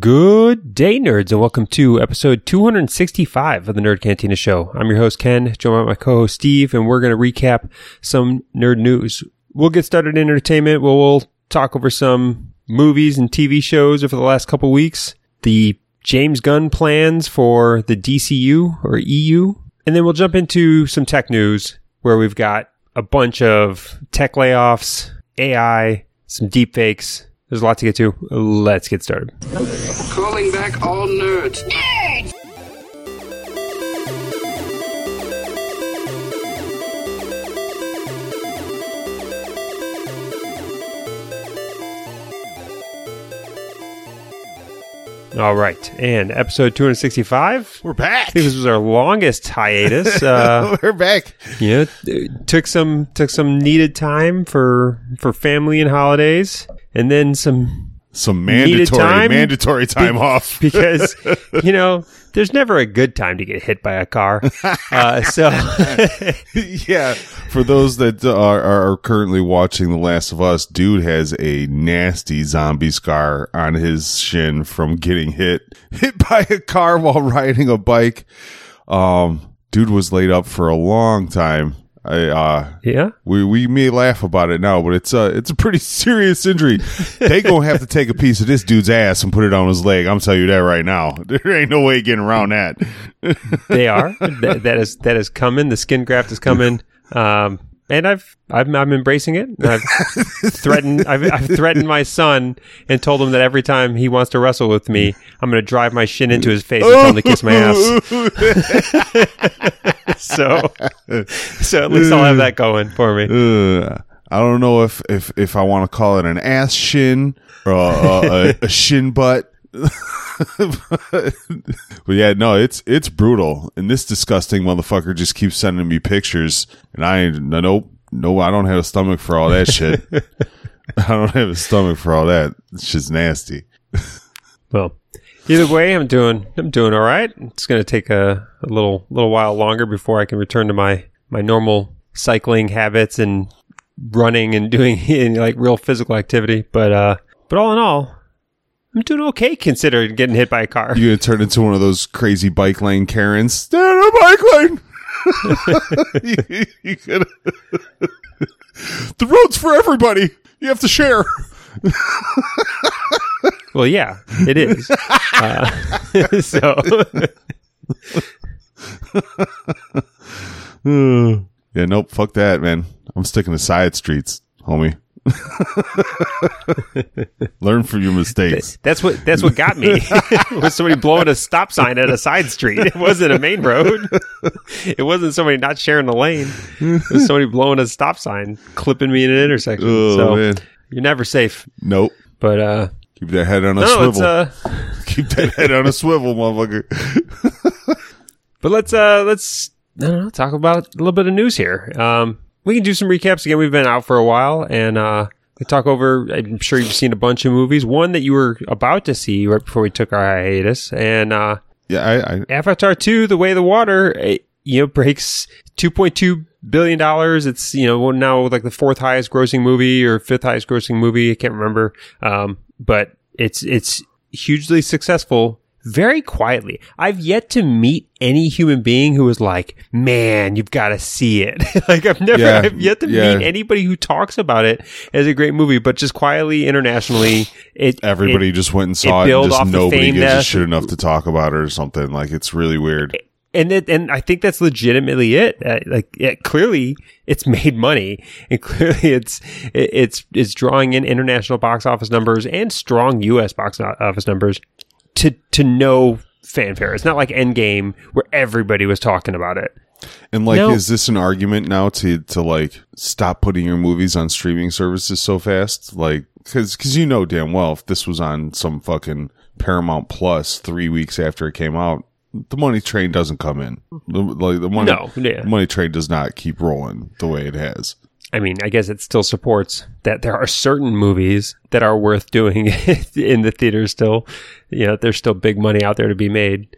Good day, nerds, and welcome to episode 265 of the Nerd Cantina Show. I'm your host, Ken, joined by my co-host, Steve, and we're going to recap some nerd news. We'll get started in entertainment. We'll talk over some movies and TV shows over the last couple weeks, the James Gunn plans for the DCU or EU, and then we'll jump into some tech news where we've got a bunch of tech layoffs, AI, some deepfakes. There's a lot to get to. Let's get started. Calling back all nerds. Nerds! All right. And episode 265. We're back. I think this was our longest hiatus. We're back. Yeah. Took some needed time for family and holidays. And then some mandatory time off because, you know, there's never a good time to get hit by a car. So yeah, for those that are currently watching The Last of Us, dude has a nasty zombie scar on his shin from getting hit by a car while riding a bike. Dude was laid up for a long time. We may laugh about it now, but it's a pretty serious injury. They gonna have to take a piece of this dude's ass and put it on his leg. I'm telling you that right now. There ain't no way getting around that. They are. That is coming. The skin graft is coming. And I'm embracing it. I've threatened my son and told him that every time he wants to wrestle with me, I'm gonna drive my shin into his face and tell him to kiss my ass. So at least I'll have that going for me. I don't know if I want to call it an ass shin or a shin butt. But yeah, no, it's brutal, and this disgusting motherfucker just keeps sending me pictures, and I don't have a stomach for all that shit. I don't have a stomach for all that. It's just nasty. Well. Either way, I'm doing all right. It's going to take a little while longer before I can return to my normal cycling habits and running and doing like real physical activity. But all in all, I'm doing okay considering getting hit by a car. You're going to turn into one of those crazy bike lane Karens. Stay on a bike lane. You gotta the road's for everybody. You have to share. Well, yeah, it is. So, yeah, nope, fuck that, man. I'm sticking to side streets, homie. Learn from your mistakes. That's what got me. Was somebody blowing a stop sign at a side street. It wasn't a main road. It wasn't somebody not sharing the lane. It was somebody blowing a stop sign, clipping me in an intersection. Oh, so man. You're never safe. Nope. But keep that head on a swivel. Keep that head on a swivel, motherfucker. But let's talk about a little bit of news here. We can do some recaps again. We've been out for a while, and we talk over. I'm sure you've seen a bunch of movies. One that you were about to see right before we took our hiatus, and I Avatar 2: The Way of the Water. It breaks $2.2 billion. It's now like the fourth highest grossing movie or fifth highest grossing movie. I can't remember. But it's hugely successful very quietly. I've yet to meet any human being who was like, man, you've got to see it. I've yet to meet anybody who talks about it as a great movie, but just quietly internationally. Everybody just went and saw it and just nobody gives a shit enough to talk about it or something. Like, it's really weird. And I think that's legitimately it. Clearly, it's made money, and clearly, it's drawing in international box office numbers and strong U.S. box office numbers to no fanfare. It's not like Endgame where everybody was talking about it. And is this an argument now to like stop putting your movies on streaming services so fast? Like, because you know damn well if this was on some fucking Paramount Plus 3 weeks after it came out, the money train doesn't come in. The money train does not keep rolling the way it has. I mean, I guess it still supports that there are certain movies that are worth doing in the theater still. You know, there's still big money out there to be made.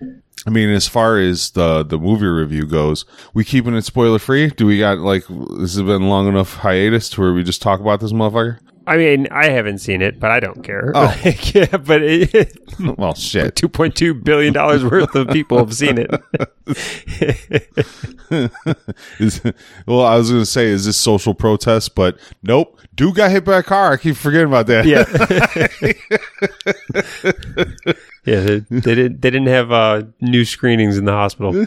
I mean, as far as the movie review goes, we keeping it spoiler free? Do we got, like, this has been long enough hiatus to where we just talk about this motherfucker? I mean, I haven't seen it, but I don't care. Oh. Like, yeah, but well, shit. $2.2 billion worth of people have seen it. Well, I was going to say, is this social protest? But nope. Dude got hit by a car. I keep forgetting about that. Yeah. Yeah, they didn't have new screenings in the hospital.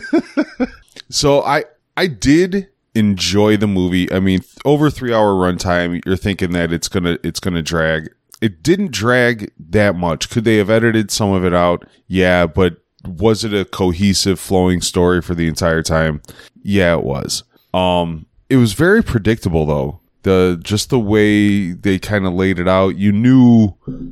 So I did enjoy the movie. I mean, over 3 hour runtime, you're thinking that it's gonna drag. It didn't drag that much. Could they have edited some of it out? Yeah, but was it a cohesive, flowing story for the entire time? Yeah, it was. It was very predictable though. Just the way they kind of laid it out, you knew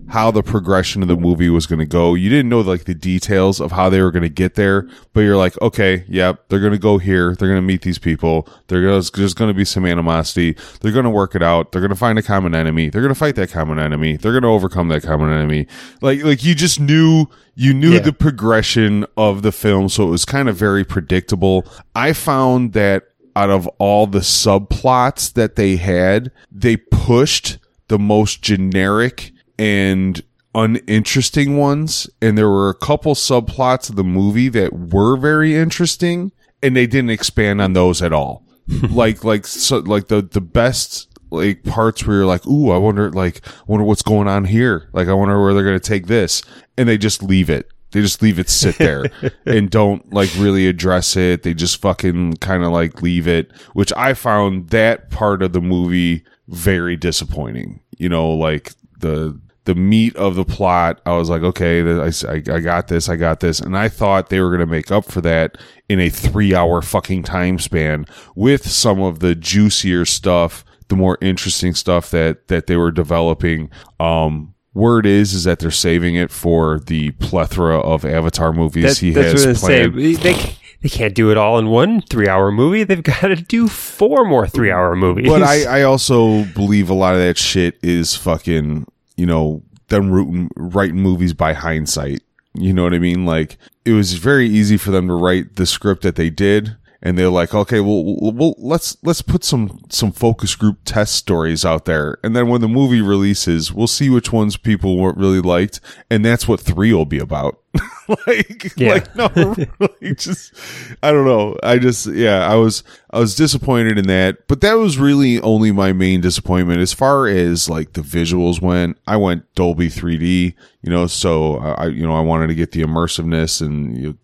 how the progression of the movie was going to go. You didn't know like the details of how they were going to get there, but you're like, okay, yeah, they're going to go here. They're going to meet these people. There's going to be some animosity. They're going to work it out. They're going to find a common enemy. They're going to fight that common enemy. They're going to overcome that common enemy. Like you just knew. You knew the progression of the film, so it was kind of very predictable. I found that out of all the subplots that they had, they pushed the most generic and uninteresting ones. And there were a couple subplots of the movie that were very interesting, and they didn't expand on those at all. like the best like parts where you're like, ooh, I wonder what's going on here. Like, I wonder where they're going to take this, and they just leave it. They just leave it sit there and don't like really address it. They just fucking kind of like leave it, which I found that part of the movie very disappointing. You know, like the meat of the plot, I was like, okay, I got this. And I thought they were going to make up for that in a 3 hour fucking time span with some of the juicier stuff, the more interesting stuff that they were developing. Word is that they're saving it for the plethora of Avatar movies he has planned. They can't do it all in one 3 hour movie. They've got to do four more 3 hour movies. But I also believe a lot of that shit is fucking, you know, them writing movies by hindsight. You know what I mean? Like, it was very easy for them to write the script that they did. And they're like, okay, well, let's put some focus group test stories out there, and then when the movie releases, we'll see which ones people weren't really liked, and that's what 3 will be about. I don't know. I was disappointed in that, but that was really only my main disappointment. As far as like the visuals went, I went Dolby 3D, you know, so I wanted to get the immersiveness and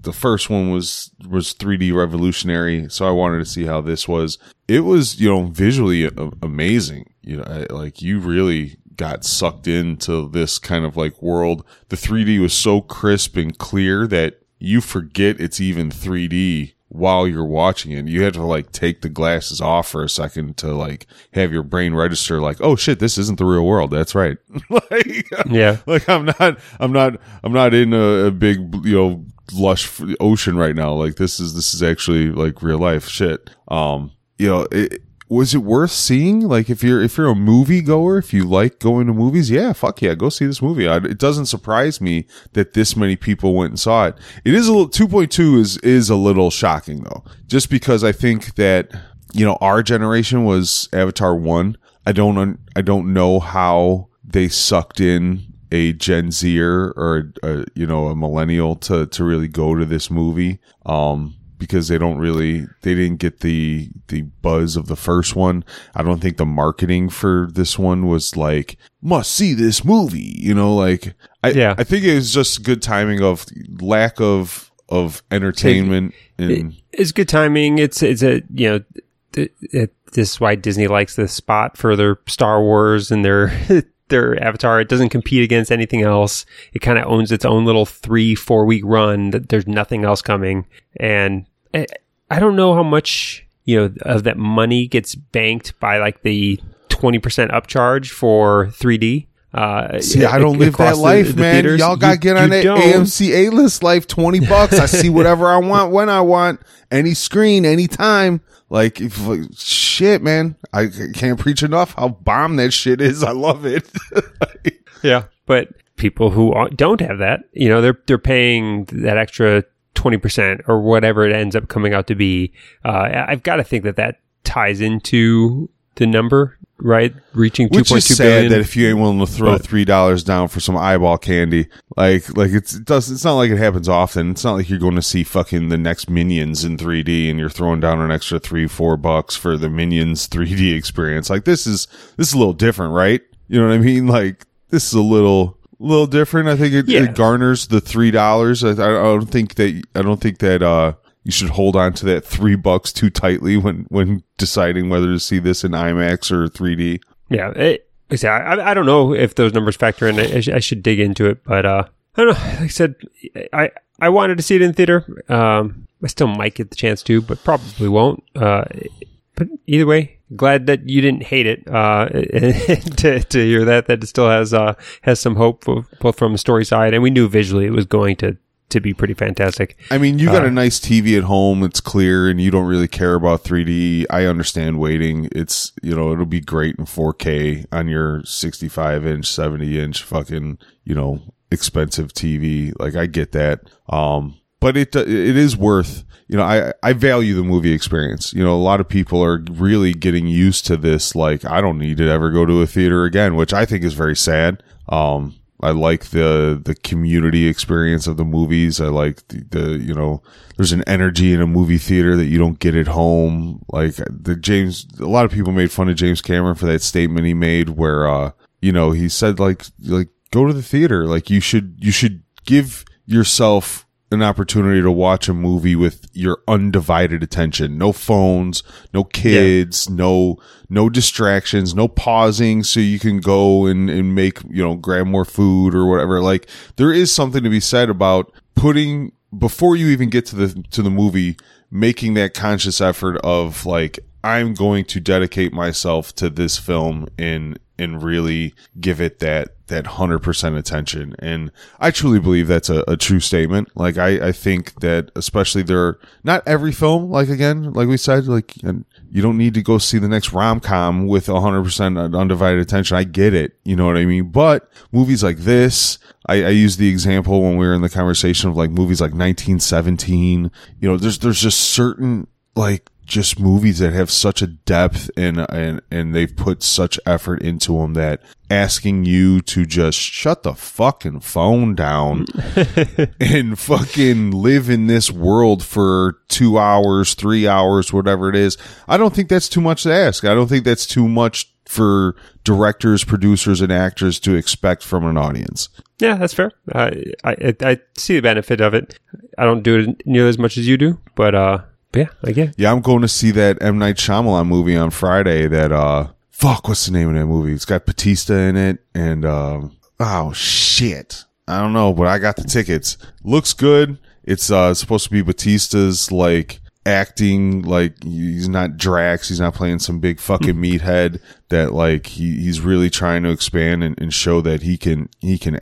the first one was 3D revolutionary, so I wanted to see how this was. It was, you know, visually amazing. You know, like you really got sucked into this kind of like world. The 3D was so crisp and clear that you forget it's even 3D while you're watching it. You had to like take the glasses off for a second to like have your brain register like, oh shit, this isn't the real world. That's right. I'm not in a big, you know, lush ocean right now. Like this is actually like real life shit. You know, was it worth seeing? Like if you're a movie goer, if you like going to movies, yeah, fuck yeah, go see this movie. It doesn't surprise me that this many people went and saw it. It is a little 2.2 is a little shocking though, just because I think that, you know, our generation was Avatar 1. I don't know how they sucked in a Gen Zer or a millennial to really go to this movie, because they didn't get the buzz of the first one. I don't think the marketing for this one was like, must see this movie, you know, like I think it was just good timing of lack of entertainment. It's good timing. This is why Disney likes this spot for their Star Wars and their Avatar. It doesn't compete against anything else. It kind of owns its own little 3-4 week run that there's nothing else coming. And I don't know how much, you know, of that money gets banked by like the 20% upcharge for 3D. See, I don't live that life, man. Theaters. Y'all gotta get on that AMC A-list life, $20. I see whatever I want, when I want, any screen, anytime. Like, shit, man. I can't preach enough how bomb that shit is. I love it. Yeah, but people who don't have that, you know, they're paying that extra 20% or whatever it ends up coming out to be. I've got to think that ties into the number. right? Reaching 2.2 billion. Which is sad that if you ain't willing to throw $3 down for some eyeball candy, like it's not like it happens often. It's not like you're going to see fucking the next Minions in 3D and you're throwing down an extra $3-4 for the Minions 3D experience. Like this is a little different, right? You know what I mean? Like this is a little different. I think it garners the $3. I don't think that you should hold on to that $3 too tightly when deciding whether to see this in IMAX or 3D. Yeah, I don't know if those numbers factor in. I should dig into it, but I don't know. Like I said, I wanted to see it in theater. I still might get the chance to, but probably won't. But either way, glad that you didn't hate it. To hear that it still has some hope, both from the story side, and we knew visually it was going to be pretty fantastic. I mean, you got a nice TV at home, it's clear, and you don't really care about 3D. I understand waiting. It's, you know, it'll be great in 4K on your 65-inch, 70-inch fucking, you know, expensive TV. Like, I get that. But it is worth, you know, I value the movie experience. You know, a lot of people are really getting used to this, like, I don't need to ever go to a theater again, which I think is very sad. I like the community experience of the movies. I like the you know, there's an energy in a movie theater that you don't get at home. Like a lot of people made fun of James Cameron for that statement he made where, you know, he said like go to the theater. Like you should give yourself an opportunity to watch a movie with your undivided attention. No phones, no kids, no distractions, no pausing so you can go and make, you know, grab more food or whatever. Like there is something to be said about putting, before you even get to the movie, making that conscious effort of like, I'm going to dedicate myself to this film and really give it that 100% attention. And I truly believe that's a true statement. Like, I think that especially not every film, like, again, like we said, like, you don't need to go see the next rom-com with 100% undivided attention. I get it. You know what I mean? But movies like this, I used the example when we were in the conversation of, like, movies like 1917. You know, there's just certain, like, just movies that have such a depth and they've put such effort into them that asking you to just shut the fucking phone down and fucking live in this world for 2 hours, 3 hours, whatever it is. I don't think that's too much to ask. I don't think that's too much for directors, producers, and actors to expect from an audience. Yeah, that's fair. I see the benefit of it. I don't do it nearly as much as you do, but, yeah, I get it. Yeah, I'm going to see that M Night Shyamalan movie on Friday. That what's the name of that movie? It's got Batista in it, and I don't know, but I got the tickets. Looks good. It's supposed to be Batista's like acting, like he's not Drax, he's not playing some big fucking meathead. That like he's really trying to expand and show that he can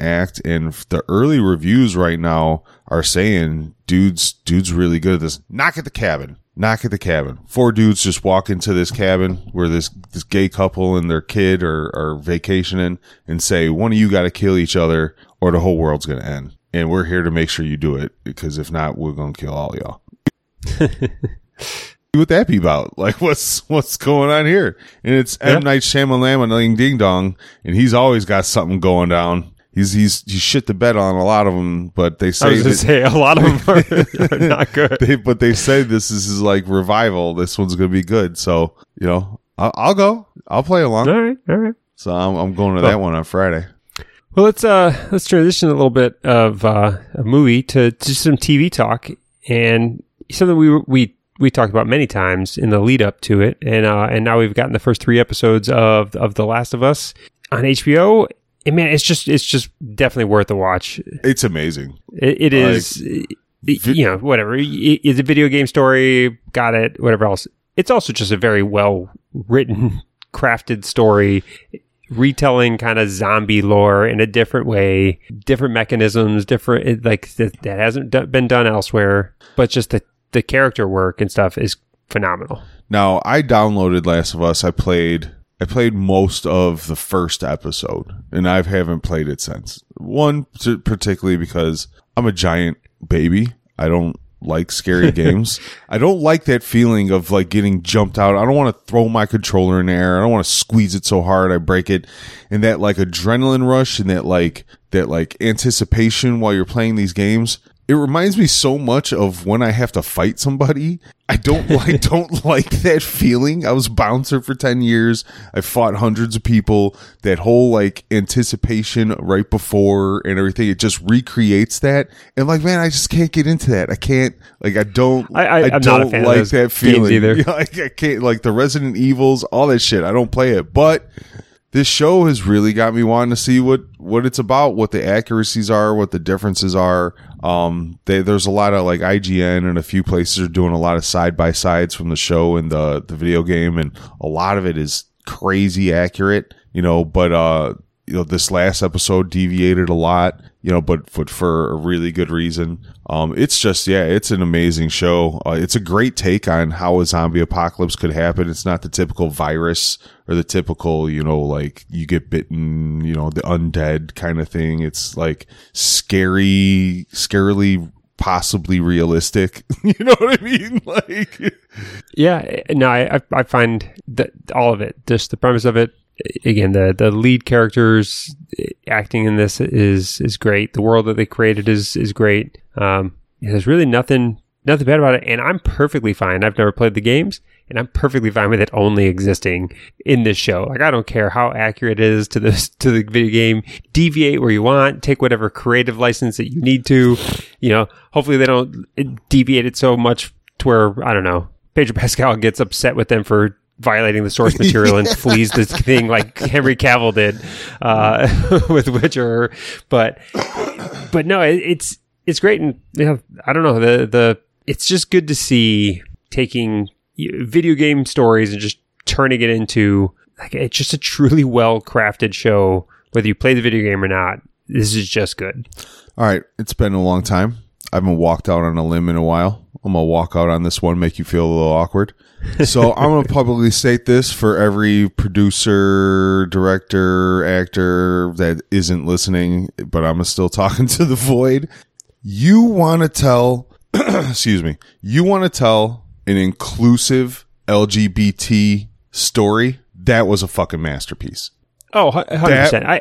act. And the early reviews right now are saying dude's really good at this. Knock at the Cabin. 4 dudes just walk into this cabin where this gay couple and their kid are vacationing and say, one of you got to kill each other or the whole world's going to end. And we're here to make sure you do it, because if not, we're going to kill all y'all. What that be about? Like what's going on here? And it's M. Night Shyamalan ding dong, and he's always got something going down. He's shit the bed on a lot of them, but they say, a lot of them are not good. But they say this is like revival. This one's gonna be good. So, you know, I'll go. I'll play along. All right. So I'm going to that one on Friday. Well, let's transition a little bit of a movie to some TV talk, and something we talked about many times in the lead up to it, and now we've gotten the first 3 episodes of The Last of Us on HBO. And man, it's just definitely worth a watch. It's amazing. It is, like, you know, whatever. It's a video game story. Got it. Whatever else. It's also just a very well written, crafted story, retelling kind of zombie lore in a different way, different mechanisms, different, like that hasn't been done elsewhere. But just the character work and stuff is phenomenal. Now, I downloaded Last of Us. I played most of the first episode, and I haven't played it since. One, particularly because I'm a giant baby. I don't like scary games. I don't like that feeling of like getting jumped out. I don't want to throw my controller in the air. I don't want to squeeze it so hard I break it. And that like adrenaline rush and that like anticipation while you're playing these games. It reminds me so much of when I have to fight somebody. I don't like that feeling. I was a bouncer for 10 years. I fought hundreds of people. That whole like anticipation right before and everything, it just recreates that. And like, man, I just can't get into that. I don't like that feeling either. I can't like the Resident Evils, all that shit. I don't play it, but this show has really got me wanting to see what it's about, what the accuracies are, what the differences are. There's a lot of like IGN and a few places are doing a lot of side-by-sides from the show and the video game, and a lot of it is crazy accurate, you know, but this last episode deviated a lot, you know, but for a really good reason. It's just, yeah, it's an amazing show. It's a great take on how a zombie apocalypse could happen. It's not the typical virus or the typical, you know, like you get bitten, you know, the undead kind of thing. It's like scarily possibly realistic. You know what I mean? Like, yeah, no, I find that all of it, just the premise of it. Again, the lead characters acting in this is great. The world that they created is great. There's really nothing bad about it, and I'm perfectly fine. I've never played the games, and I'm perfectly fine with it only existing in this show. Like, I don't care how accurate it is to the video game. Deviate where you want. Take whatever creative license that you need to. You know, hopefully they don't deviate it so much to where, I don't know, Pedro Pascal gets upset with them for violating the source material and flees this thing like Henry Cavill did with Witcher. But no, it's great. And you know, I don't know, the it's just good to see taking video game stories and just turning it into like, it's just a truly well-crafted show, whether you play the video game or not. This is just good. All right. It's been a long time. I haven't walked out on a limb in a while. I'm going to walk out on this one, make you feel a little awkward. So I'm going to publicly state this for every producer, director, actor that isn't listening, but I'm still talking to the void. You want to tell, excuse me, you want to tell an inclusive LGBT story? That was a fucking masterpiece. Oh, 100%. I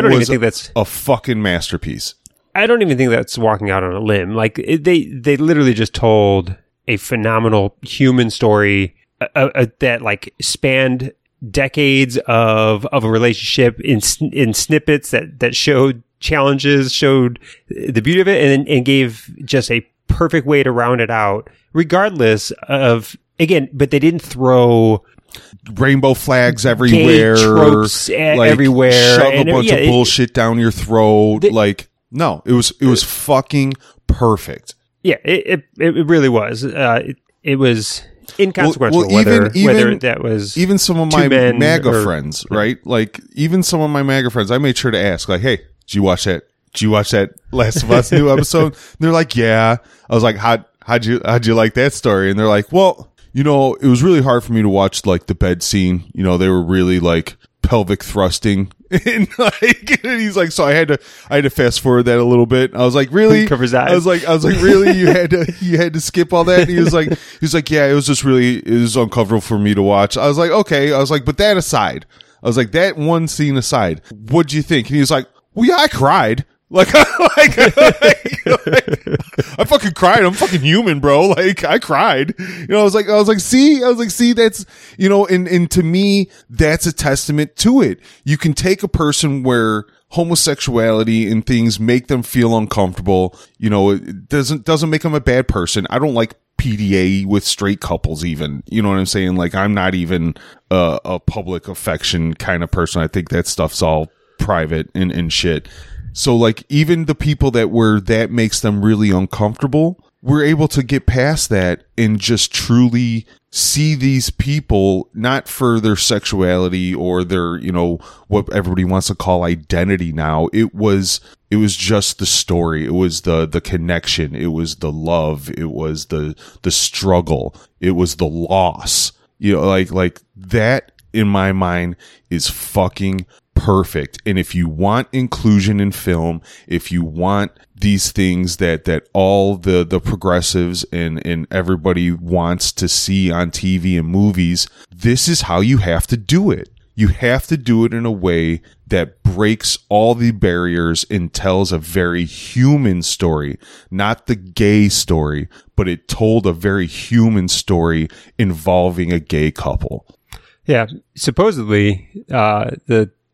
don't even think that's a fucking masterpiece. I don't even think that's walking out on a limb. Like, they literally just told a phenomenal human story that like spanned decades of a relationship in snippets that showed challenges, showed the beauty of it, and gave just a perfect way to round it out. Regardless of, again, but they didn't throw rainbow flags everywhere, gay tropes everywhere, shove a bunch of bullshit down your throat, No, it was fucking perfect. Yeah, it really was. It was inconsequential. Whether that was even some of my MAGA friends, right? Like even some of my MAGA friends, I made sure to ask, like, "Hey, did you watch that? Did you watch that Last of Us new episode?" And they're like, "Yeah." I was like, "How'd you like that story?" And they're like, "Well, you know, it was really hard for me to watch like the bed scene. You know, they were really like pelvic thrusting." And like, and he's like, so I had to fast forward that a little bit. I was like, really? Covers eyes. I was like, really? You had to skip all that? And he was like, yeah, it was uncomfortable for me to watch. I was like, okay. I was like, but that aside, I was like, that one scene aside, what'd you think? And he was like, well, yeah, I cried. I fucking cried. I'm fucking human, bro. Like, I cried. You know, I was like, see, that's, you know, and to me, that's a testament to it. You can take a person where homosexuality and things make them feel uncomfortable. You know, it doesn't make them a bad person. I don't like PDA with straight couples even, you know what I'm saying? Like, I'm not even a public affection kind of person. I think that stuff's all private and shit. So, like, even the people that were, that makes them really uncomfortable, we're able to get past that and just truly see these people, not for their sexuality or their, you know, what everybody wants to call identity now. It was just the story. It was the connection. It was the love. It was the struggle. It was the loss. You know, like that in my mind is fucking perfect. And if you want inclusion in film, if you want these things that all the progressives and everybody wants to see on TV and movies, this is how you have to do it. You have to do it in a way that breaks all the barriers and tells a very human story, not the gay story, but it told a very human story involving a gay couple. Yeah, supposedly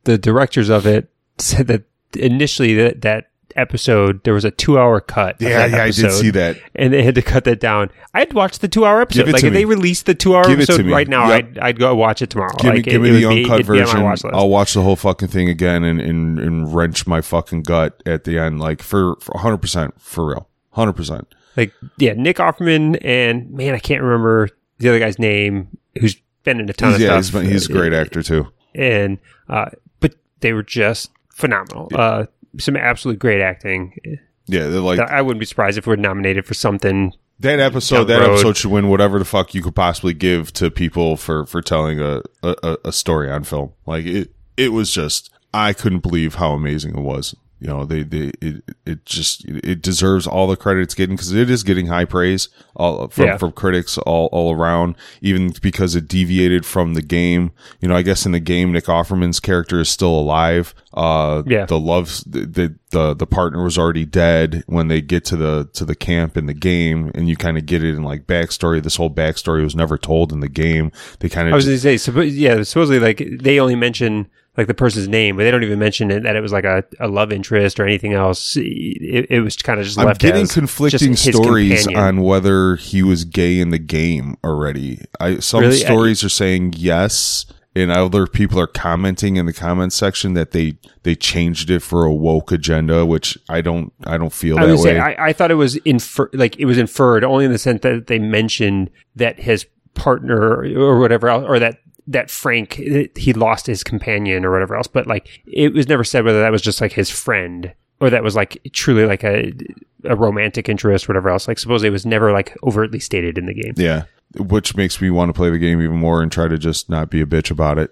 the directors of it said that initially that episode there was a 2-hour cut. Yeah, I did see that, and they had to cut that down. I'd watch the 2-hour episode. Like if they released the 2-hour episode right now, yep. I'd go watch it tomorrow. Give me the uncut version. I'll watch the whole fucking thing again and wrench my fucking gut at the end. Like for 100% for real, 100%. Like yeah, Nick Offerman and man, I can't remember the other guy's name who's been in a ton of stuff. Yeah, he's a great actor too. And but they were just phenomenal. Yeah. Some absolutely great acting. Yeah, they're like I wouldn't be surprised if we're nominated for something. That episode should win whatever the fuck you could possibly give to people for telling a story on film. Like it was just I couldn't believe how amazing it was. You know, it deserves all the credit it's getting because it is getting high praise from critics all around, even because it deviated from the game. You know, I guess in the game, Nick Offerman's character is still alive. The partner was already dead when they get to the camp in the game, and you kind of get it in like backstory. This whole backstory was never told in the game. They kind of supposedly like they only mention. Like the person's name, but they don't even mention it, that it was like a love interest or anything else. It was kind of just left out. I'm getting conflicting stories on whether he was gay in the game already. Some stories are saying yes, and other people are commenting in the comment section that they changed it for a woke agenda, which I don't feel that way. I thought it was inferred only in the sense that they mentioned that his partner or whatever else, or that Frank, he lost his companion or whatever else, but like it was never said whether that was just like his friend or that was like truly like a romantic interest or whatever else. Like supposedly it was never like overtly stated in the game. Yeah, which makes me want to play the game even more and try to just not be a bitch about it.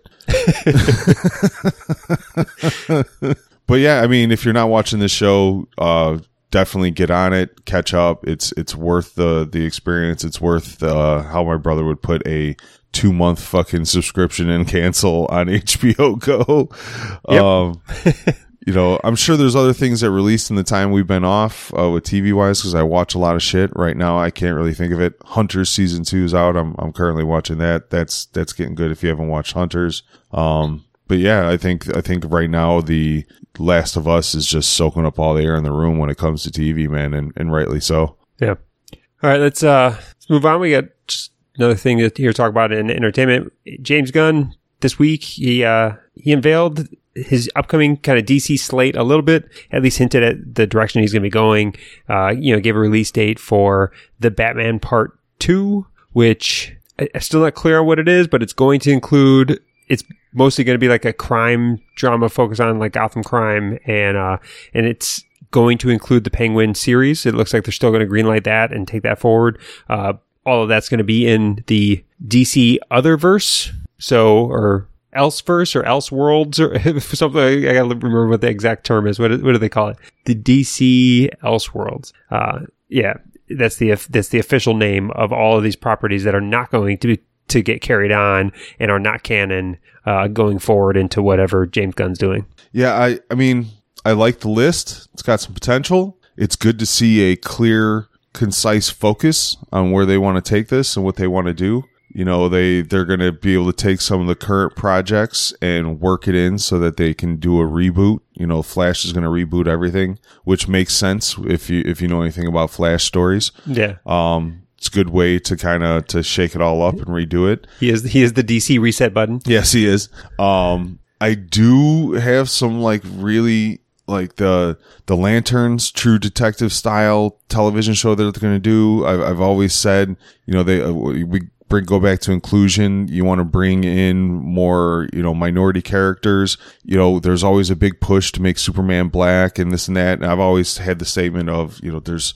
But yeah, I mean, if you're not watching this show, definitely get on it, catch up. It's worth the experience. It's worth how my brother would put a 2-month fucking subscription and cancel on HBO Go. Yep. You know, I'm sure there's other things that released in the time we've been off with TV-wise because I watch a lot of shit. Right now, I can't really think of it. Hunters Season 2 is out. I'm currently watching that. That's getting good if you haven't watched Hunters. But yeah, I think right now The Last of Us is just soaking up all the air in the room when it comes to TV, man, and rightly so. Yeah. All right, let's move on. We got another thing to hear talk about in entertainment. James Gunn this week, he unveiled his upcoming kind of DC slate a little bit, at least hinted at the direction he's going to be going. Gave a release date for the Batman Part 2, which I'm still not clear on what it is, but it's going to include. It's mostly going to be like a crime drama focused on like Gotham crime, and it's going to include the Penguin series. It looks like they're still going to greenlight that and take that forward. All of that's going to be in the DC Otherverse, or Elseverse, or Elseworlds, or something. I gotta remember what the exact term is. What do they call it? The DC Elseworlds. That's the official name of all of these properties that are not going to get carried on and are not canon going forward into whatever James Gunn's doing. Yeah, I mean, I like the list. It's got some potential. It's good to see a clear, concise focus on where they want to take this and what they want to do. You know, they're going to be able to take some of the current projects and work it in so that they can do a reboot. You know, Flash is going to reboot everything, which makes sense if you know anything about Flash stories. Yeah. It's a good way to kind of to shake it all up and redo it. He is the DC reset button. Yes, he is. I do have some like really like the Lanterns, True Detective style television show that they're going to do. I've always said, you know, go back to inclusion. You want to bring in more, you know, minority characters. You know, there's always a big push to make Superman black and this and that. And I've always had the statement of, you know, there's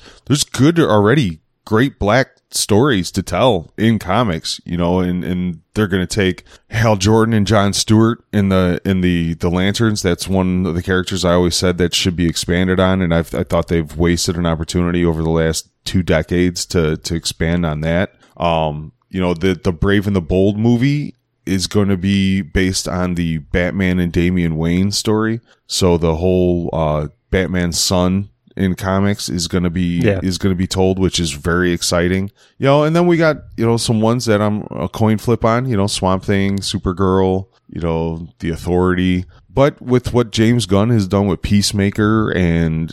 good already great black stories to tell in comics, you know, and they're going to take Hal Jordan and John Stewart in the Lanterns. That's one of the characters I always said that should be expanded on, and I thought they've wasted an opportunity over the last 2 decades to expand on that. You know, the Brave and the Bold movie is going to be based on the Batman and Damian Wayne story. So the whole Batman's son in comics is going to be told, which is very exciting. You know, and then we got, you know, some ones that I'm a coin flip on, you know, Swamp Thing, Supergirl, you know, The Authority. But with what James Gunn has done with Peacemaker and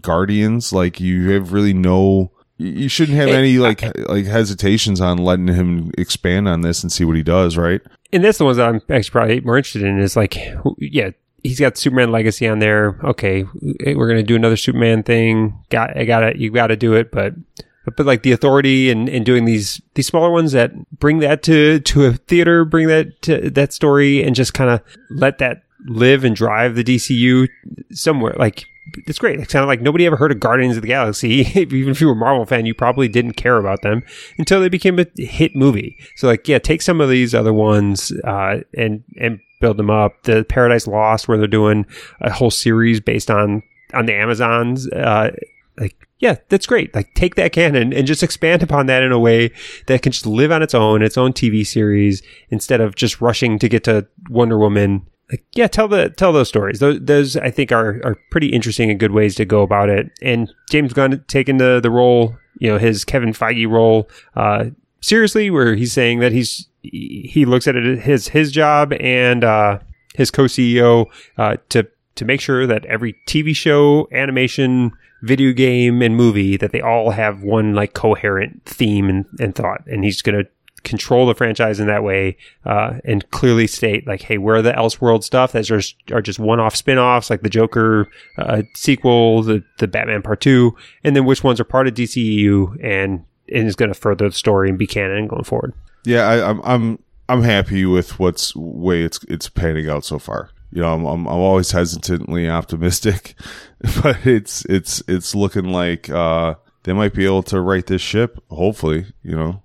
Guardians, like, you have really no... You shouldn't have any like hesitations on letting him expand on this and see what he does, right? And that's the ones that I'm actually probably more interested in is like, yeah, he's got Superman Legacy on there. Okay, we're going to do another Superman thing. You got to do it, but like The Authority and doing these smaller ones that bring that to a theater, bring that to that story, and just kind of let that live and drive the DCU somewhere. Like, it's great. It sounded like nobody ever heard of Guardians of the Galaxy. Even if you were a Marvel fan, you probably didn't care about them until they became a hit movie. So, like, yeah, take some of these other ones and build them up. The Paradise Lost, where they're doing a whole series based on the Amazons. Yeah, that's great. Like, take that canon and just expand upon that in a way that can just live on its own TV series instead of just rushing to get to Wonder Woman. Like, yeah, tell those stories. Those I think are pretty interesting and good ways to go about it. And James Gunn taking the role, you know, his Kevin Feige role seriously, where he's saying that he looks at it as his job and his co-CEO to make sure that every TV show, animation, video game, and movie, that they all have one like coherent theme and thought, and he's going to control the franchise in that way, and clearly state like, hey, where are the Elseworld stuff that are just one-off spin-offs, like the Joker sequel, the Batman Part 2, and then which ones are part of DCU and is going to further the story and be canon going forward. Yeah, I'm happy with the way it's panning out so far. You know, I'm always hesitantly optimistic, but it's looking like they might be able to right this ship. Hopefully, you know.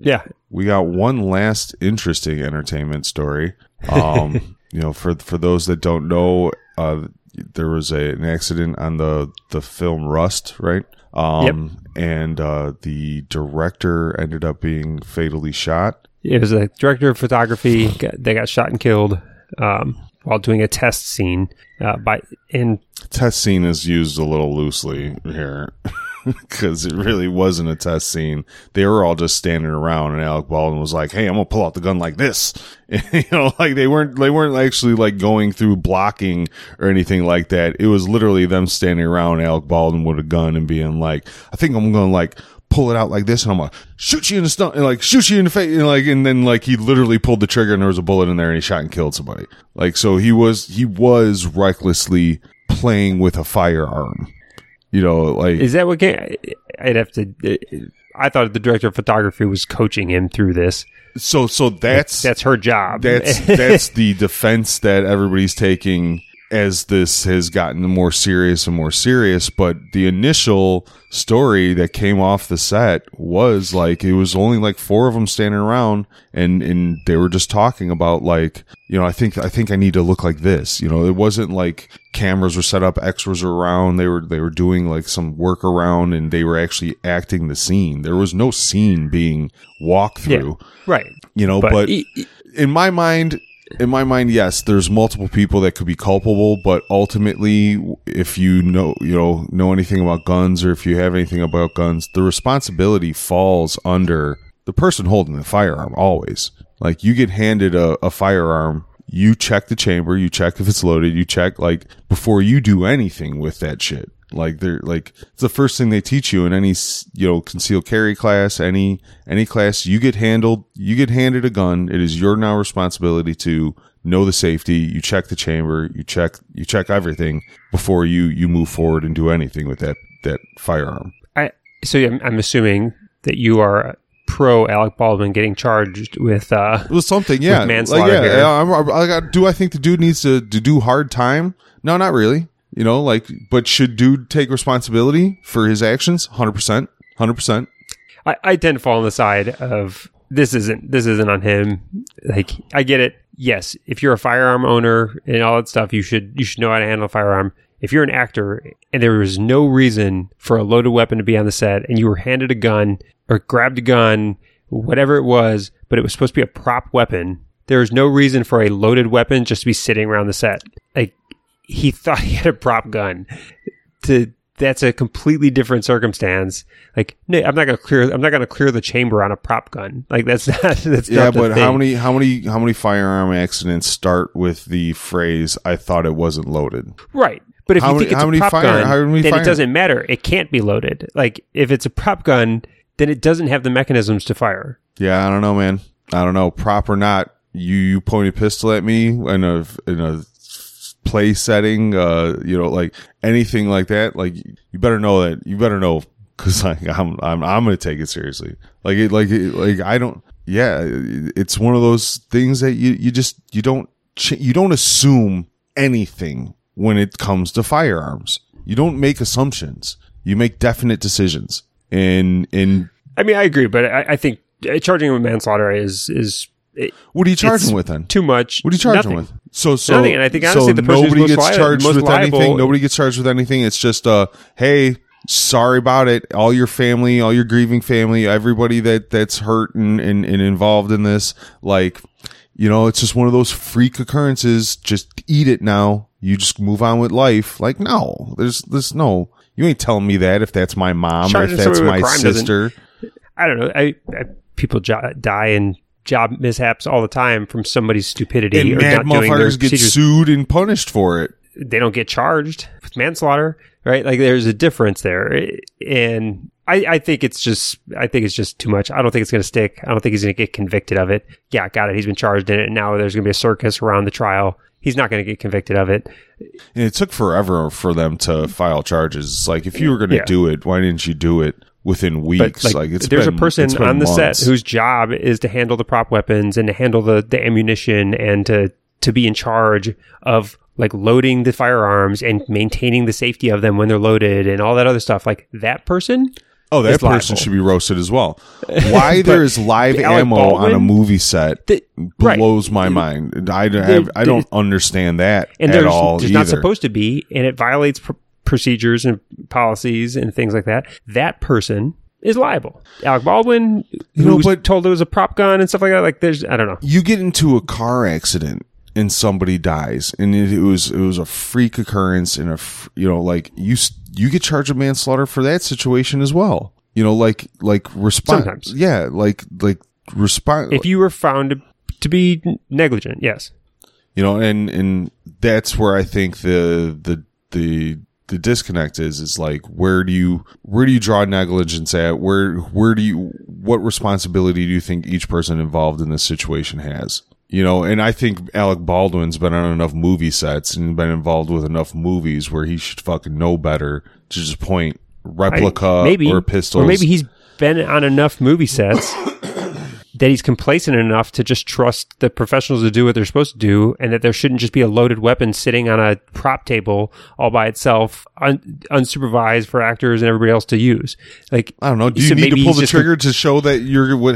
Yeah, we got one last interesting entertainment story. You know, for those that don't know, there was an accident on the film Rust, right? Yep. And the director ended up being fatally shot. It was a director of photography. They got shot and killed while doing a test scene. Test scene is used a little loosely here. Because it really wasn't a test scene. They were all just standing around, and Alec Baldwin was like, "Hey, I'm gonna pull out the gun like this." And, you know, like they weren't actually like going through blocking or anything like that. It was literally them standing around, Alec Baldwin with a gun, and being like, "I think I'm gonna like pull it out like this, and I'm gonna shoot you in the stomach, and like shoot you in the face," and like, and then like he literally pulled the trigger, and there was a bullet in there, and he shot and killed somebody. Like, so he was recklessly playing with a firearm. You know, like, is that what came? I'd have to. I thought the director of photography was coaching him through this. So that's her job. That's the defense that everybody's taking as this has gotten more serious and more serious. But the initial story that came off the set was like, it was only like 4 of them standing around, and they were just talking about like, you know, I think I need to look like this. You know, it wasn't like cameras were set up, extras were around. They were doing like some workaround, and they were actually acting the scene. There was no scene being walked through, yeah, right? You know, but in my mind, yes, there's multiple people that could be culpable, but ultimately, if you know anything about guns, or if you have anything about guns, the responsibility falls under the person holding the firearm always. Like, you get handed a firearm, you check the chamber, you check if it's loaded, you check like before you do anything with that shit. Like, they're like, it's the first thing they teach you in any, you know, concealed carry class, any class. You get handed a gun. It is your now responsibility to know the safety. You check the chamber, you check everything before you move forward and do anything with that firearm. I'm assuming that you are pro Alec Baldwin getting charged with something, yeah, with manslaughter. Like, yeah, do I think the dude needs to do hard time? No, not really. You know, like, but should dude take responsibility for his actions? 100%. I tend to fall on the side of this isn't on him. Like, I get it. Yes, if you're a firearm owner and all that stuff, you should know how to handle a firearm. If you're an actor and there was no reason for a loaded weapon to be on the set, and you were handed a gun or grabbed a gun, whatever it was, but it was supposed to be a prop weapon, there is no reason for a loaded weapon just to be sitting around the set. Like, he thought he had a prop gun. That's a completely different circumstance. Like, no, I'm not going to clear the chamber on a prop gun. Like, that's not but how many firearm accidents start with the phrase, I thought it wasn't loaded? Right. But if you think it's a prop gun, then it doesn't matter. It can't be loaded. Like, if it's a prop gun, then it doesn't have the mechanisms to fire. Yeah, I don't know, man. I don't know. Prop or not, you point a pistol at me in a play setting, like anything like that. Like, you better know that. You better know, because like I'm gonna take it seriously. Like I don't. Yeah, it's one of those things that you don't assume anything when it comes to firearms. You don't make assumptions. You make definite decisions. And I mean, I agree, but I think charging him with manslaughter is. What are you charging him with then? Too much. What are you charging him with? So nothing. And I think honestly, so the person nobody who's most gets charged most with liable, anything. Nobody gets charged with anything. It's just, hey, sorry about it. All your family, all your grieving family, everybody that's hurt and involved in this. Like, you know, it's just one of those freak occurrences. Just eat it now. You just move on with life. Like, no, there's no. You ain't telling me that if that's my mom or if that's my sister. I don't know. People die in job mishaps all the time from somebody's stupidity and or not doing their procedures. Get sued and punished for it. They don't get charged with manslaughter, right? Like, there's a difference there, and I think it's just too much. I don't think it's going to stick. I don't think he's going to get convicted of it. Yeah, got it. He's been charged in it, and now there's going to be a circus around the trial. He's not going to get convicted of it. And it took forever for them to file charges. It's like, if you were going to do it, why didn't you do it within weeks? But, like, there's a person on the set whose job is to handle the prop weapons and to handle the ammunition and to be in charge of like loading the firearms and maintaining the safety of them when they're loaded and all that other stuff. Like, that person. Oh, that person should be roasted as well. Why there is live ammo Baldwin, on a movie set blows my mind. I don't understand that at all. There's not supposed to be, and it violates procedures and policies and things like that. That person is liable. Alec Baldwin, who was told it was a prop gun and stuff like that. Like, I don't know. You get into a car accident and somebody dies, and it was a freak occurrence, and you get charged with manslaughter for that situation as well. You know, like response. Sometimes. Yeah, like response. If you were found to be negligent, yes. You know, and that's where I think the disconnect is like, where do you draw negligence at? What responsibility do you think each person involved in this situation has? You know, and I think Alec Baldwin's been on enough movie sets and been involved with enough movies where he should fucking know better to just point replica or pistols. Or maybe he's been on enough movie sets that he's complacent enough to just trust the professionals to do what they're supposed to do, and that there shouldn't just be a loaded weapon sitting on a prop table all by itself, unsupervised for actors and everybody else to use. Like, I don't know. Do you need to pull the trigger to show that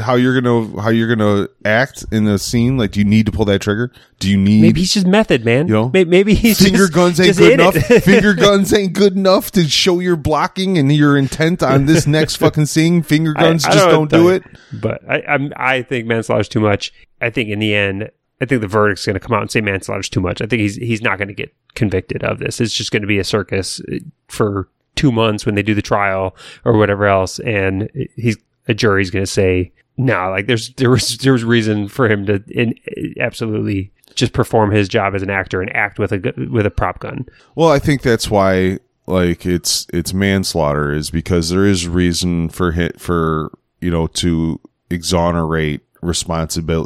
how you're gonna act in the scene? Like, do you need to pull that trigger? Do you need? Maybe he's just method, man. You know, maybe he's finger guns ain't good enough. Finger guns ain't good enough to show your blocking and your intent on this next fucking scene. Finger guns don't do it. But I think manslaughter's too much. I think in the end, I think the verdict's going to come out and say manslaughter's too much. I think he's not going to get convicted of this. It's just going to be a circus for 2 months when they do the trial or whatever else, and a jury's going to say no. Like, there was reason for him to absolutely just perform his job as an actor and act with a prop gun. Well, I think that's why like it's manslaughter is because there is reason for exonerate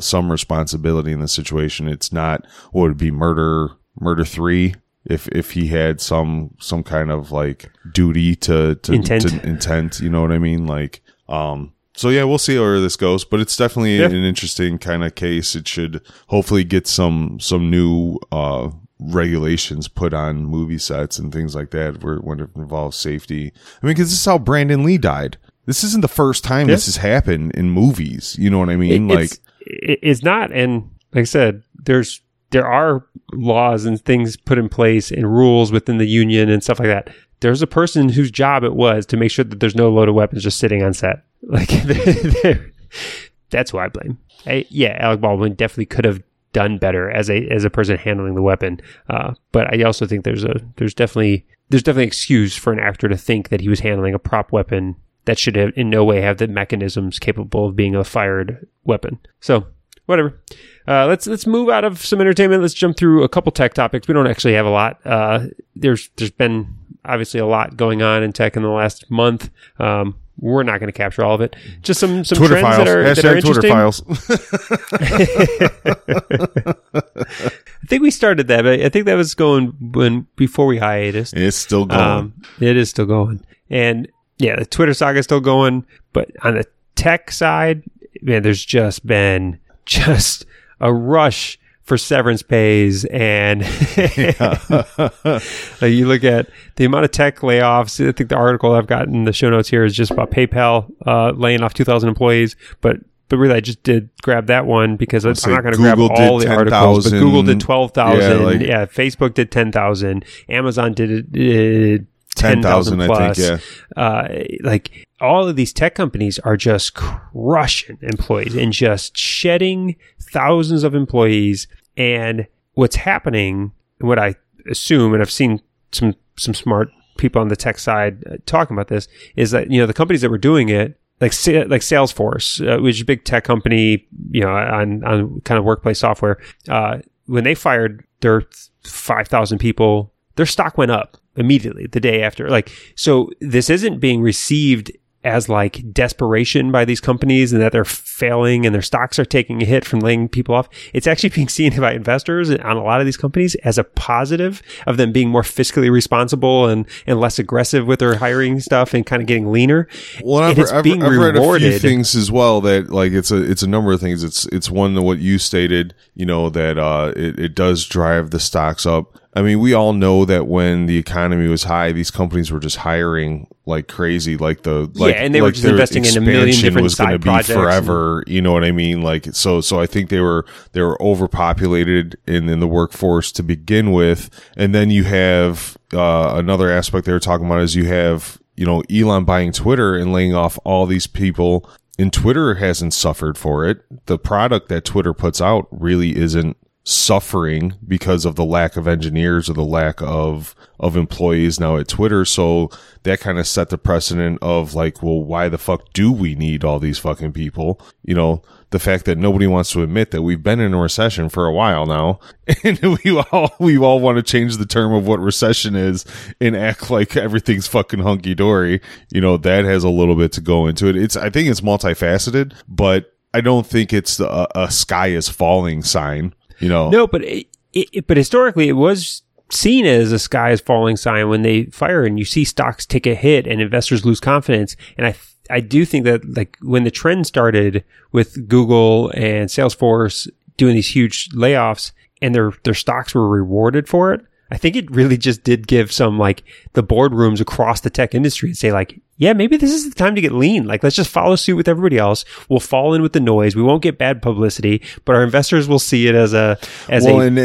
some responsibility in the situation. It's not what would be murder 3 if he had some kind of like duty to intent. You know what I mean? Like, so yeah, we'll see where this goes, but it's definitely an interesting kind of case. It should hopefully get some new regulations put on movie sets and things like that when it involves safety. I mean, because this is how Brandon Lee died. This isn't the first time this has happened in movies. You know what I mean? It's not. And like I said, there are laws and things put in place and rules within the union and stuff like that. There's a person whose job it was to make sure that there's no loaded weapons just sitting on set. Like, that's who I blame. Alec Baldwin definitely could have done better as a person handling the weapon. But I also think there's definitely an excuse for an actor to think that he was handling a prop weapon that should have in no way have the mechanisms capable of being a fired weapon. So whatever. Let's move out of some entertainment. Let's jump through a couple tech topics. We don't actually have a lot. There's been obviously a lot going on in tech in the last month. We're not going to capture all of it. Just some Twitter trends files. That are interesting. Twitter files. I think we started that, but I think that was going before we hiatused. It's still going. It is still going. And yeah, the Twitter saga is still going. But on the tech side, man, there's just been a rush for severance pays, and you look at the amount of tech layoffs. I think the article I've got in the show notes here is just about PayPal laying off 2,000 employees, but really I just did grab that one because I'm not going to grab all the articles. But Google did 12,000. Facebook did 10,000. Amazon did 10,000 plus. I think, all of these tech companies are just crushing employees and just shedding thousands of employees. And what's happening, what I assume, and I've seen some smart people on the tech side talking about this, is that, you know, the companies that were doing it, like Salesforce, which is a big tech company, you know, on kind of workplace software, when they fired their 5,000 people, their stock went up immediately the day after. So this isn't being received as like desperation by these companies and that they're failing and their stocks are taking a hit from laying people off. It's actually being seen by investors on a lot of these companies as a positive of them being more fiscally responsible and less aggressive with their hiring stuff and kind of getting leaner. Well, I've read a few things as well that it's a number of things. It's one of what you stated, you know, that it does drive the stocks up. I mean, we all know that when the economy was high, these companies were just hiring like crazy, and they were just investing in a million different side projects. Expansion was going to be forever, you know what I mean? So I think they were overpopulated in the workforce to begin with, and then you have another aspect they were talking about is you have, you know, Elon buying Twitter and laying off all these people, and Twitter hasn't suffered for it. The product that Twitter puts out really isn't suffering because of the lack of engineers or the lack of employees now at Twitter. So that kind of set the precedent of why the fuck do we need all these fucking people? You know, the fact that nobody wants to admit that we've been in a recession for a while now, and we all want to change the term of what recession is and act like everything's fucking hunky-dory. You know, that has a little bit to go into it. I think it's multifaceted, but I don't think it's a sky is falling sign. You know. No, but but historically, it was seen as a sky is falling sign when they fire, and you see stocks take a hit and investors lose confidence. And I do think that when the trend started with Google and Salesforce doing these huge layoffs, and their stocks were rewarded for it, I think it really just did give some the boardrooms across the tech industry and say yeah, maybe this is the time to get lean. Let's just follow suit with everybody else. We'll fall in with the noise. We won't get bad publicity, but our investors will see it as a sign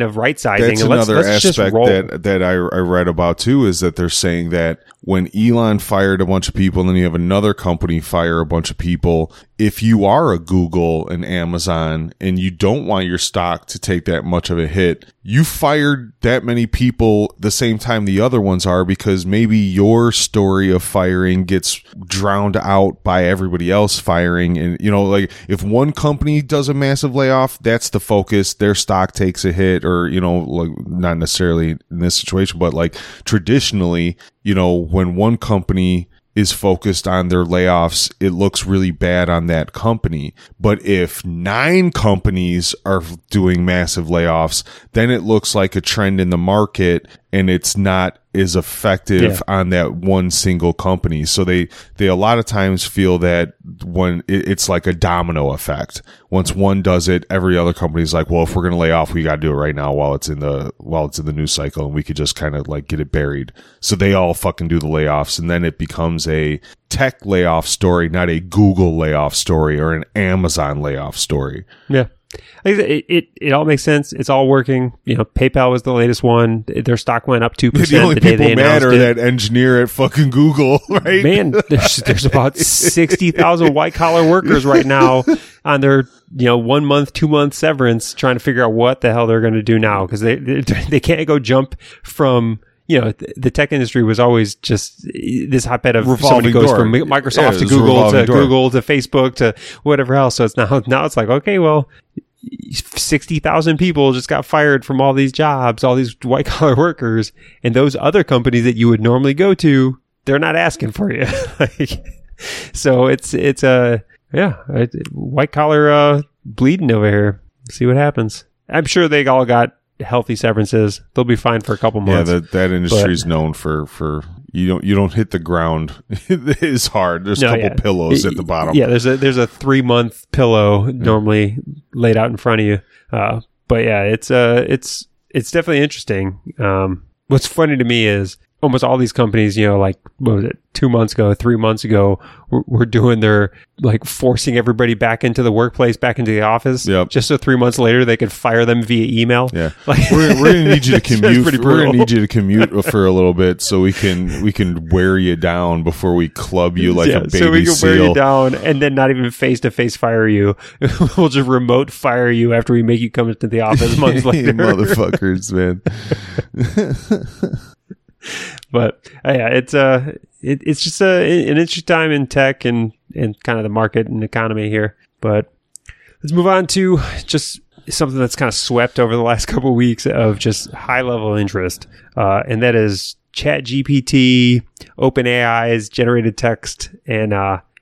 of right sizing. That's another aspect that I read about too, is that they're saying that when Elon fired a bunch of people, and then you have another company fire a bunch of people, if you are a Google and Amazon and you don't want your stock to take that much of a hit, you fired that many people the same time the other ones are, because maybe your story of firing gets drowned out by everybody else firing. And you know, if one company does a massive layoff, that's the focus, their stock takes a hit, or you know, not necessarily in this situation, but traditionally, you know, when one company is focused on their layoffs, it looks really bad on that company. But if 9 companies are doing massive layoffs, then it looks like a trend in the market, and it's not as effective on that one single company. So they a lot of times feel that when it's like a domino effect. Once one does it, every other company's like, well, if we're going to lay off, we got to do it right now while it's in the news cycle, and we could just kind of like get it buried. So they all fucking do the layoffs, and then it becomes a tech layoff story, not a Google layoff story or an Amazon layoff story. Yeah. It all makes sense. It's all working. You know, PayPal was the latest one. Their stock went up 2% the day they announced it. The only people mad are that engineer at fucking Google, right? Man, there's about 60,000 white-collar workers right now on their 1 month, 2 month severance, trying to figure out what the hell they're going to do now, because they can't go jump from... the tech industry was always just this hotbed of revolving door. Goes from Microsoft to Google to door. Google to Facebook to whatever else. So it's now it's like, okay, well, 60,000 people just got fired from all these jobs, all these white collar workers, and those other companies that you would normally go to, they're not asking for you. So it's white collar bleeding over here. See what happens. I'm sure they all got healthy severances. They'll be fine for a couple months. Yeah, that industry is known for you don't hit the ground as hard. There's a couple pillows at the bottom. Yeah, there's a 3 month pillow normally laid out in front of you. But yeah, it's definitely interesting. What's funny to me is almost all these companies, like what was it, 2 months ago, 3 months ago, were doing their like forcing everybody back into the workplace, back into the office, just so 3 months later they could fire them via email. Yeah, like, we're gonna need you to commute. We're gonna need you to commute for a little bit so we can wear you down before we club you like a baby seal. So we can seal. Wear you down and then not even face to face fire you. We'll just remote fire you after we make you come into the office months later. Motherfuckers, man. But yeah, it's just an interesting time in tech and kind of the market and economy here. But let's move on to just something that's kind of swept over the last couple of weeks of just high level interest, and that is ChatGPT, OpenAI's generated text, and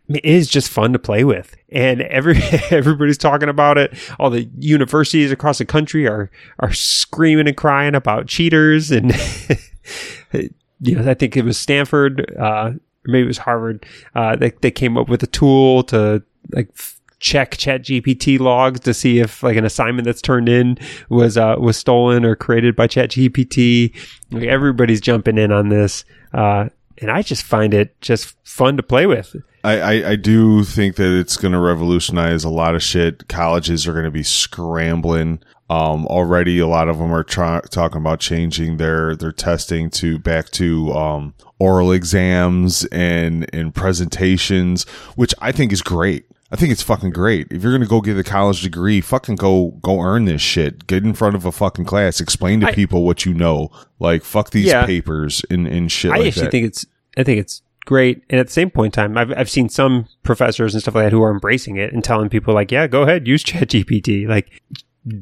it is just fun to play with. And everybody's talking about it. All the universities across the country are screaming and crying about cheaters and. I think it was Stanford, maybe it was Harvard. They came up with a tool to like check ChatGPT logs to see if like an assignment that's turned in was stolen or created by ChatGPT. Like, everybody's jumping in on this, and I just find it just fun to play with. I do think that it's going to revolutionize a lot of shit. Colleges are going to be scrambling. Already a lot of them are talking about changing their testing back to oral exams and presentations, which I think is great. I think it's fucking great. If you're going to go get a college degree, fucking go earn this shit. Get in front of a fucking class. Explain to people what you know. Like, fuck these papers and shit like that. I think it's great. And at the same point in time, I've seen some professors and stuff like that who are embracing it and telling people like, yeah, go ahead, use ChatGPT. Like,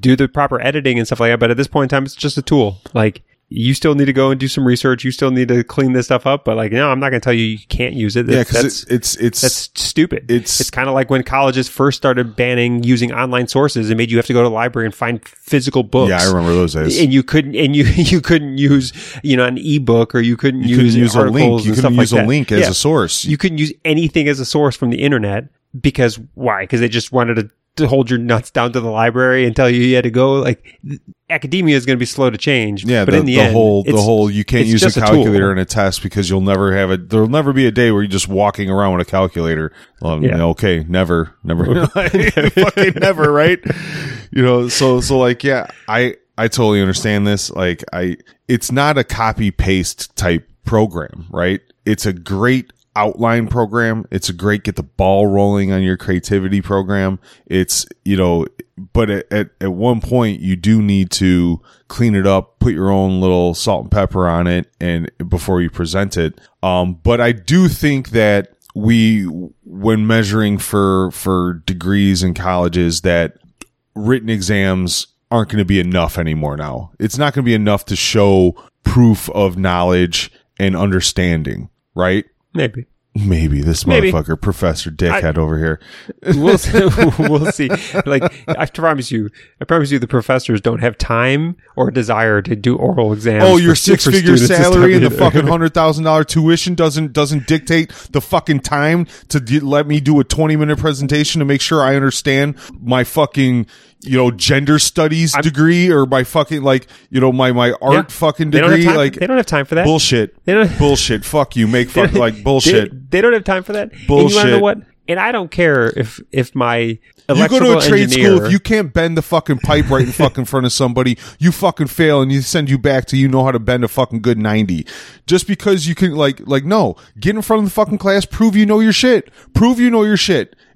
do the proper editing and stuff like that. But at this point in time, it's just a tool. Like, you still need to go and do some research. You still need to clean this stuff up. But like, no, I'm not going to tell you you can't use it. That's stupid. It's kind of like when colleges first started banning using online sources and made you have to go to the library and find physical books. Yeah, I remember those days. And you couldn't use an ebook, or you couldn't use a link. You couldn't use a link as a source. You couldn't use anything as a source from the internet because why? Because they just wanted to hold your nuts down to the library and tell you had to go. Like, academia is going to be slow to change. Yeah, but in the end, you can't use a calculator in a test because you'll never have it. There'll never be a day where you're just walking around with a calculator. Okay, never, fucking never, right? I totally understand this. Like, it's not a copy paste type program, right? It's a great outline program. It's a great get the ball rolling on your creativity program. It's but at one point you do need to clean it up, put your own little salt and pepper on it, and before you present it. But I do think that when measuring for degrees in colleges, that written exams aren't going to be enough anymore. Now it's not going to be enough to show proof of knowledge and understanding, right? Maybe Maybe this motherfucker, Professor Dickhead over here. We'll see. We'll see. Like, I promise you the professors don't have time or desire to do oral exams. Oh, your six-figure salary and the fucking $100,000 tuition doesn't dictate the fucking time to let me do a 20-minute presentation to make sure I understand my fucking, gender studies degree or my fucking, my art fucking degree. They don't have time for that. Bullshit. Bullshit. Fuck you. Bullshit. They don't have time for that. Bullshit. And you know what? And I don't care if my electrical engineer... You go to a trade school, if you can't bend the fucking pipe right in fucking front of somebody, you fucking fail and you send you back to know how to bend a fucking good 90. Just because you can, no. Get in front of the fucking class, prove you know your shit.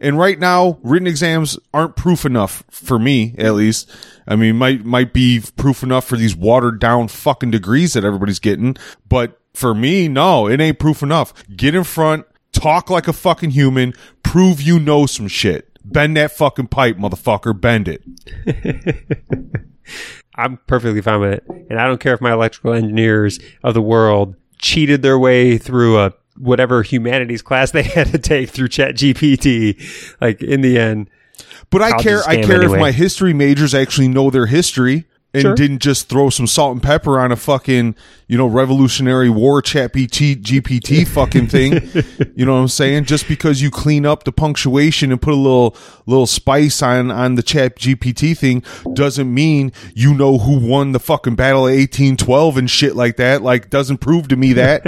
And right now, written exams aren't proof enough for me, at least. I mean, might be proof enough for these watered-down fucking degrees that everybody's getting, but... For me, no, it ain't proof enough. Get in front, talk like a fucking human, prove you know some shit. Bend that fucking pipe, motherfucker. Bend it. I'm perfectly fine with it. And I don't care if my electrical engineers of the world cheated their way through a whatever humanities class they had to take through ChatGPT. In the end. But I care if my history majors actually know their history. And didn't just throw some salt and pepper on a fucking, Revolutionary War ChatGPT fucking thing. You know what I'm saying? Just because you clean up the punctuation and put a little spice on the ChatGPT thing doesn't mean you know who won the fucking Battle of 1812 and shit like that. Doesn't prove to me that.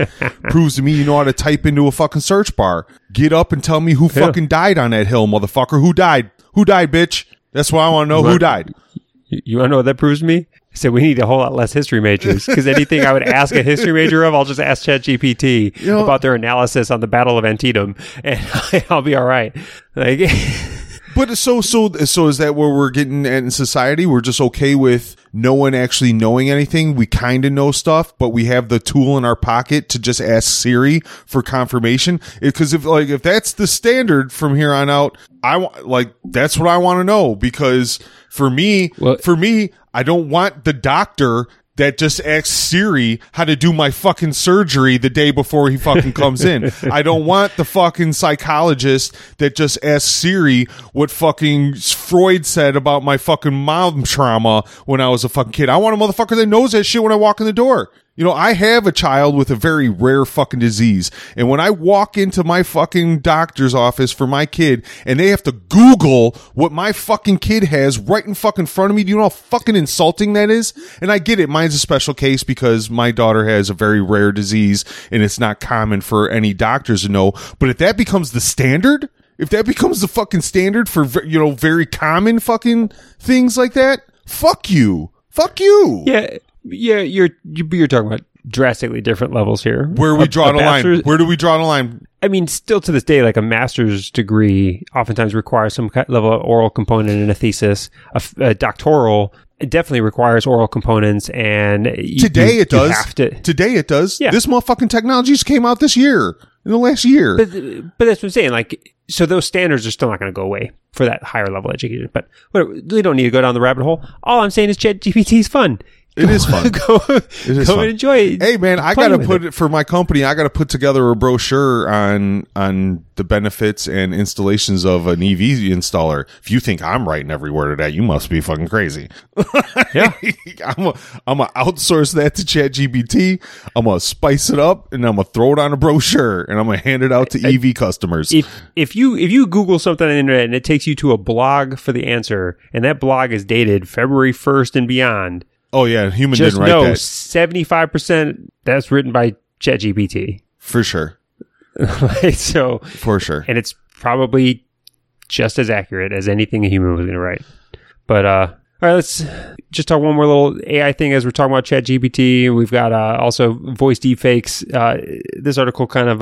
Proves to me you know how to type into a fucking search bar. Get up and tell me who fucking died on that hill, motherfucker. Who died? Who died, bitch? That's why I want to know who died. You want to know what that proves to me? I said we need a whole lot less history majors, because anything I would ask a history major of, I'll just ask ChatGPT about their analysis on the Battle of Antietam, and I'll be all right. But so is that where we're getting at in society? We're just okay with no one actually knowing anything. We kind of know stuff, but we have the tool in our pocket to just ask Siri for confirmation. Because if that's the standard from here on out, I want that's what I want to know. Because for me, I don't want the doctor that just asks Siri how to do my fucking surgery the day before he fucking comes in. I don't want the fucking psychologist that just asks Siri what fucking Freud said about my fucking mom trauma when I was a fucking kid. I want a motherfucker that knows that shit when I walk in the door. I have a child with a very rare fucking disease. And when I walk into my fucking doctor's office for my kid and they have to Google what my fucking kid has right in fucking front of me, do you know how fucking insulting that is? And I get it. Mine's a special case because my daughter has a very rare disease and it's not common for any doctors to know. But if that becomes the standard, for, very common fucking things like that, fuck you. Fuck you. Yeah. Yeah, you're talking about drastically different levels here. Where we draw the line? Where do we draw the line? I mean, still to this day, a master's degree oftentimes requires some level of oral component in a thesis. A doctoral definitely requires oral components, and today it does. Yeah. This motherfucking technology just came out this year, in the last year. But that's what I'm saying. So those standards are still not going to go away for that higher level education. But we don't need to go down the rabbit hole. All I'm saying is ChatGPT is fun. It is fun. Go and enjoy it. Hey, man, I got to put it for my company. I got to put together a brochure on the benefits and installations of an EV installer. If you think I'm writing every word of that, you must be fucking crazy. Yeah. I'm going to outsource that to ChatGPT. I'm going to spice it up, and I'm going to throw it on a brochure, and I'm going to hand it out to EV customers. If you Google something on the internet and it takes you to a blog for the answer, and that blog is dated February 1st and beyond... Oh, yeah. Human didn't write that. 75% that's written by ChatGPT. For sure. So, for sure. And it's probably just as accurate as anything a human was going to write. But, all right, let's just talk one more little AI thing as we're talking about ChatGPT. We've got also voice deepfakes. This article kind of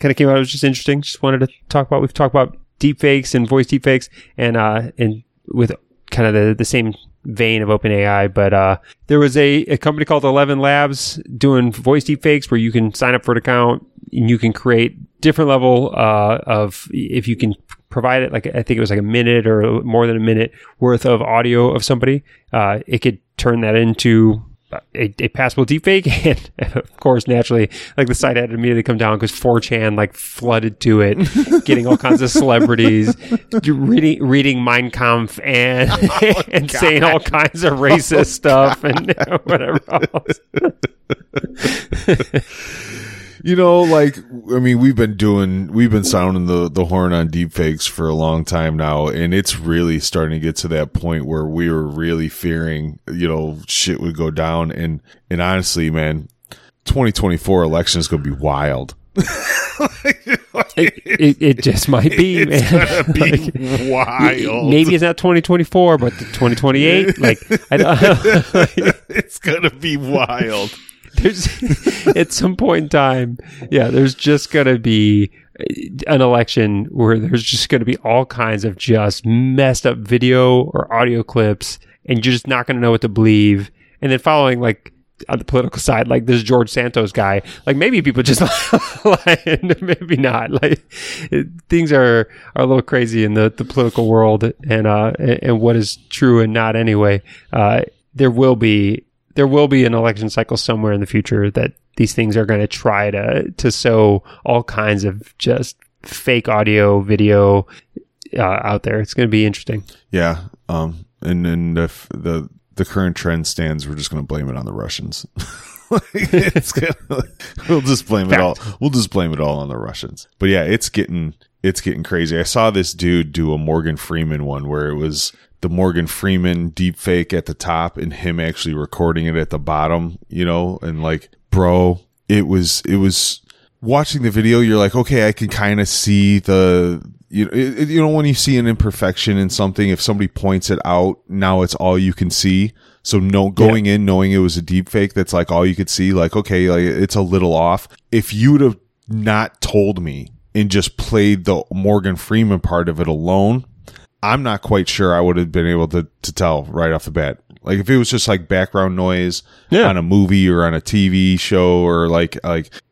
came out. It was just interesting. Just wanted to talk about. We've talked about deepfakes and voice deepfakes and with kind of the same vein of OpenAI, but there was a company called 11 Labs doing voice deepfakes where you can sign up for an account and you can create different level of, if you can provide it, I think it was a minute or more than a minute worth of audio of somebody, it could turn that into a passable deepfake, and of course, naturally, like the site had to immediately come down because 4chan like flooded to it, getting all kinds of celebrities reading Mein Kampf and and God. Saying all kinds of racist stuff God. And whatever else. You know, like I mean, we've been sounding the horn on deepfakes for a long time now, and it's really starting to get to that point where we were really fearing, you know, shit would go down. And honestly, man, 2024 election is going to be wild. It just might be, man. It's gonna be wild. Maybe it's not 2024, but 2028. Like, I don't know. It's gonna be wild. At some point in time, yeah, there's just gonna be an election where there's just gonna be all kinds of just messed up video or audio clips, and you're just not gonna know what to believe. And then following, like, on the political side, like this George Santos guy, like maybe people just lie, maybe not. Like things are a little crazy in the political world, and what is true and not anyway. There will be an election cycle somewhere in the future that these things are going to try to sow all kinds of just fake audio, video out there. It's going to be interesting. Yeah, and if the current trend stands, we're just going to blame it on the Russians. We'll just blame it all. We'll just blame it all on the Russians. But yeah, it's getting crazy. I saw this dude do a Morgan Freeman one where it was the Morgan Freeman deepfake at the top and him actually recording it at the bottom, you know, and like, bro, it was watching the video. You're like, okay, I can kind of see you know, when you see an imperfection in something, if somebody points it out, now it's all you can see. So in knowing it was a deep fake, that's like all you could see. Like, okay, like it's a little off. If you would have not told me and just played the Morgan Freeman part of it alone, I'm not quite sure I would have been able to tell right off the bat. Like if it was just like background noise on a movie or on a TV show or like,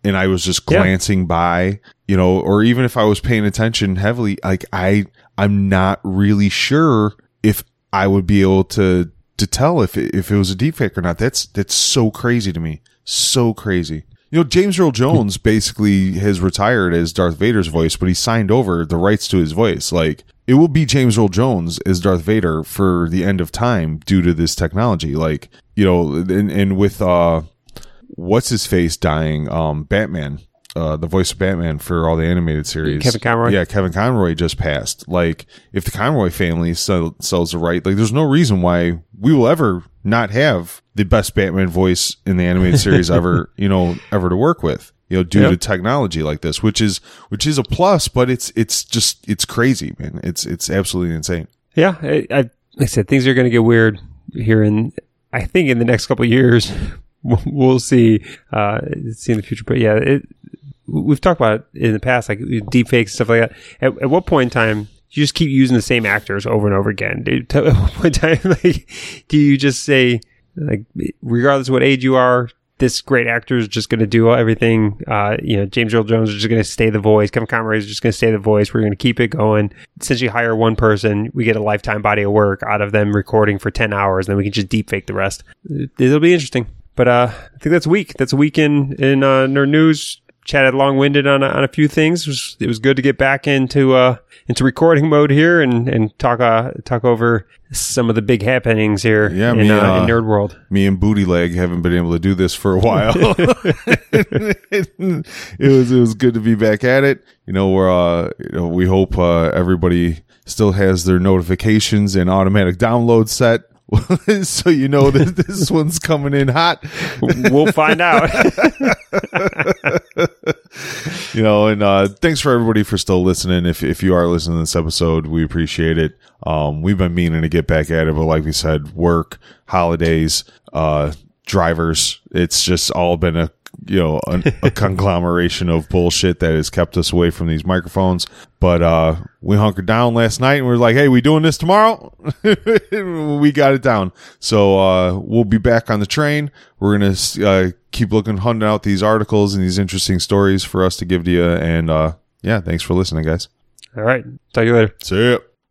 and I was just glancing by, you know, or even if I was paying attention heavily, like I'm not really sure if I would be able to tell if it was a deepfake or not. That's so crazy to me. So crazy. You know, James Earl Jones basically has retired as Darth Vader's voice, but he signed over the rights to his voice. Like, it will be James Earl Jones as Darth Vader for the end of time due to this technology. Like, you know, and with what's-his-face dying, Batman, the voice of Batman for all the animated series. Kevin Conroy. Yeah, Kevin Conroy just passed. Like, if the Conroy family sells the right, like, there's no reason why we will ever not have the best Batman voice in the animated series ever, you know, ever to work with, you know, due to technology like this, which is a plus, but it's just crazy, man. It's absolutely insane. Yeah. Like I said, things are going to get weird here. And I think in the next couple of years, we'll see in the future. But yeah, we've talked about it in the past, like deepfakes, stuff like that. At what point in time, you just keep using the same actors over and over again, dude? At what point in time, like, do you just say, like, regardless of what age you are, this great actor is just going to do everything? You know, James Earl Jones is just going to stay the voice. Kevin Conroy is just going to stay the voice. We're going to keep it going. Since you hire one person, we get a lifetime body of work out of them recording for 10 hours, and then we can just deepfake the rest. It'll be interesting. But I think that's a week. That's a week in Nerd News. Chatted long-winded on a few things. It was good to get back into recording mode here and talk over some of the big happenings here in Nerd World. Me and Booty Leg haven't been able to do this for a while. It was good to be back at it. You know, we're we hope everybody still has their notifications and automatic download set. So you know that this one's coming in hot. We'll find out. You know, and thanks for everybody for still listening. If you are listening to this episode, we appreciate it. We've been meaning to get back at it, but like we said, work, holidays, drivers, it's just all been a conglomeration of bullshit that has kept us away from these microphones. But we hunkered down last night and we were like, hey, we doing this tomorrow? We got it down. So we'll be back on the train. We're going to keep hunting out these articles and these interesting stories for us to give to you. And thanks for listening, guys. All right. Talk to you later. See ya.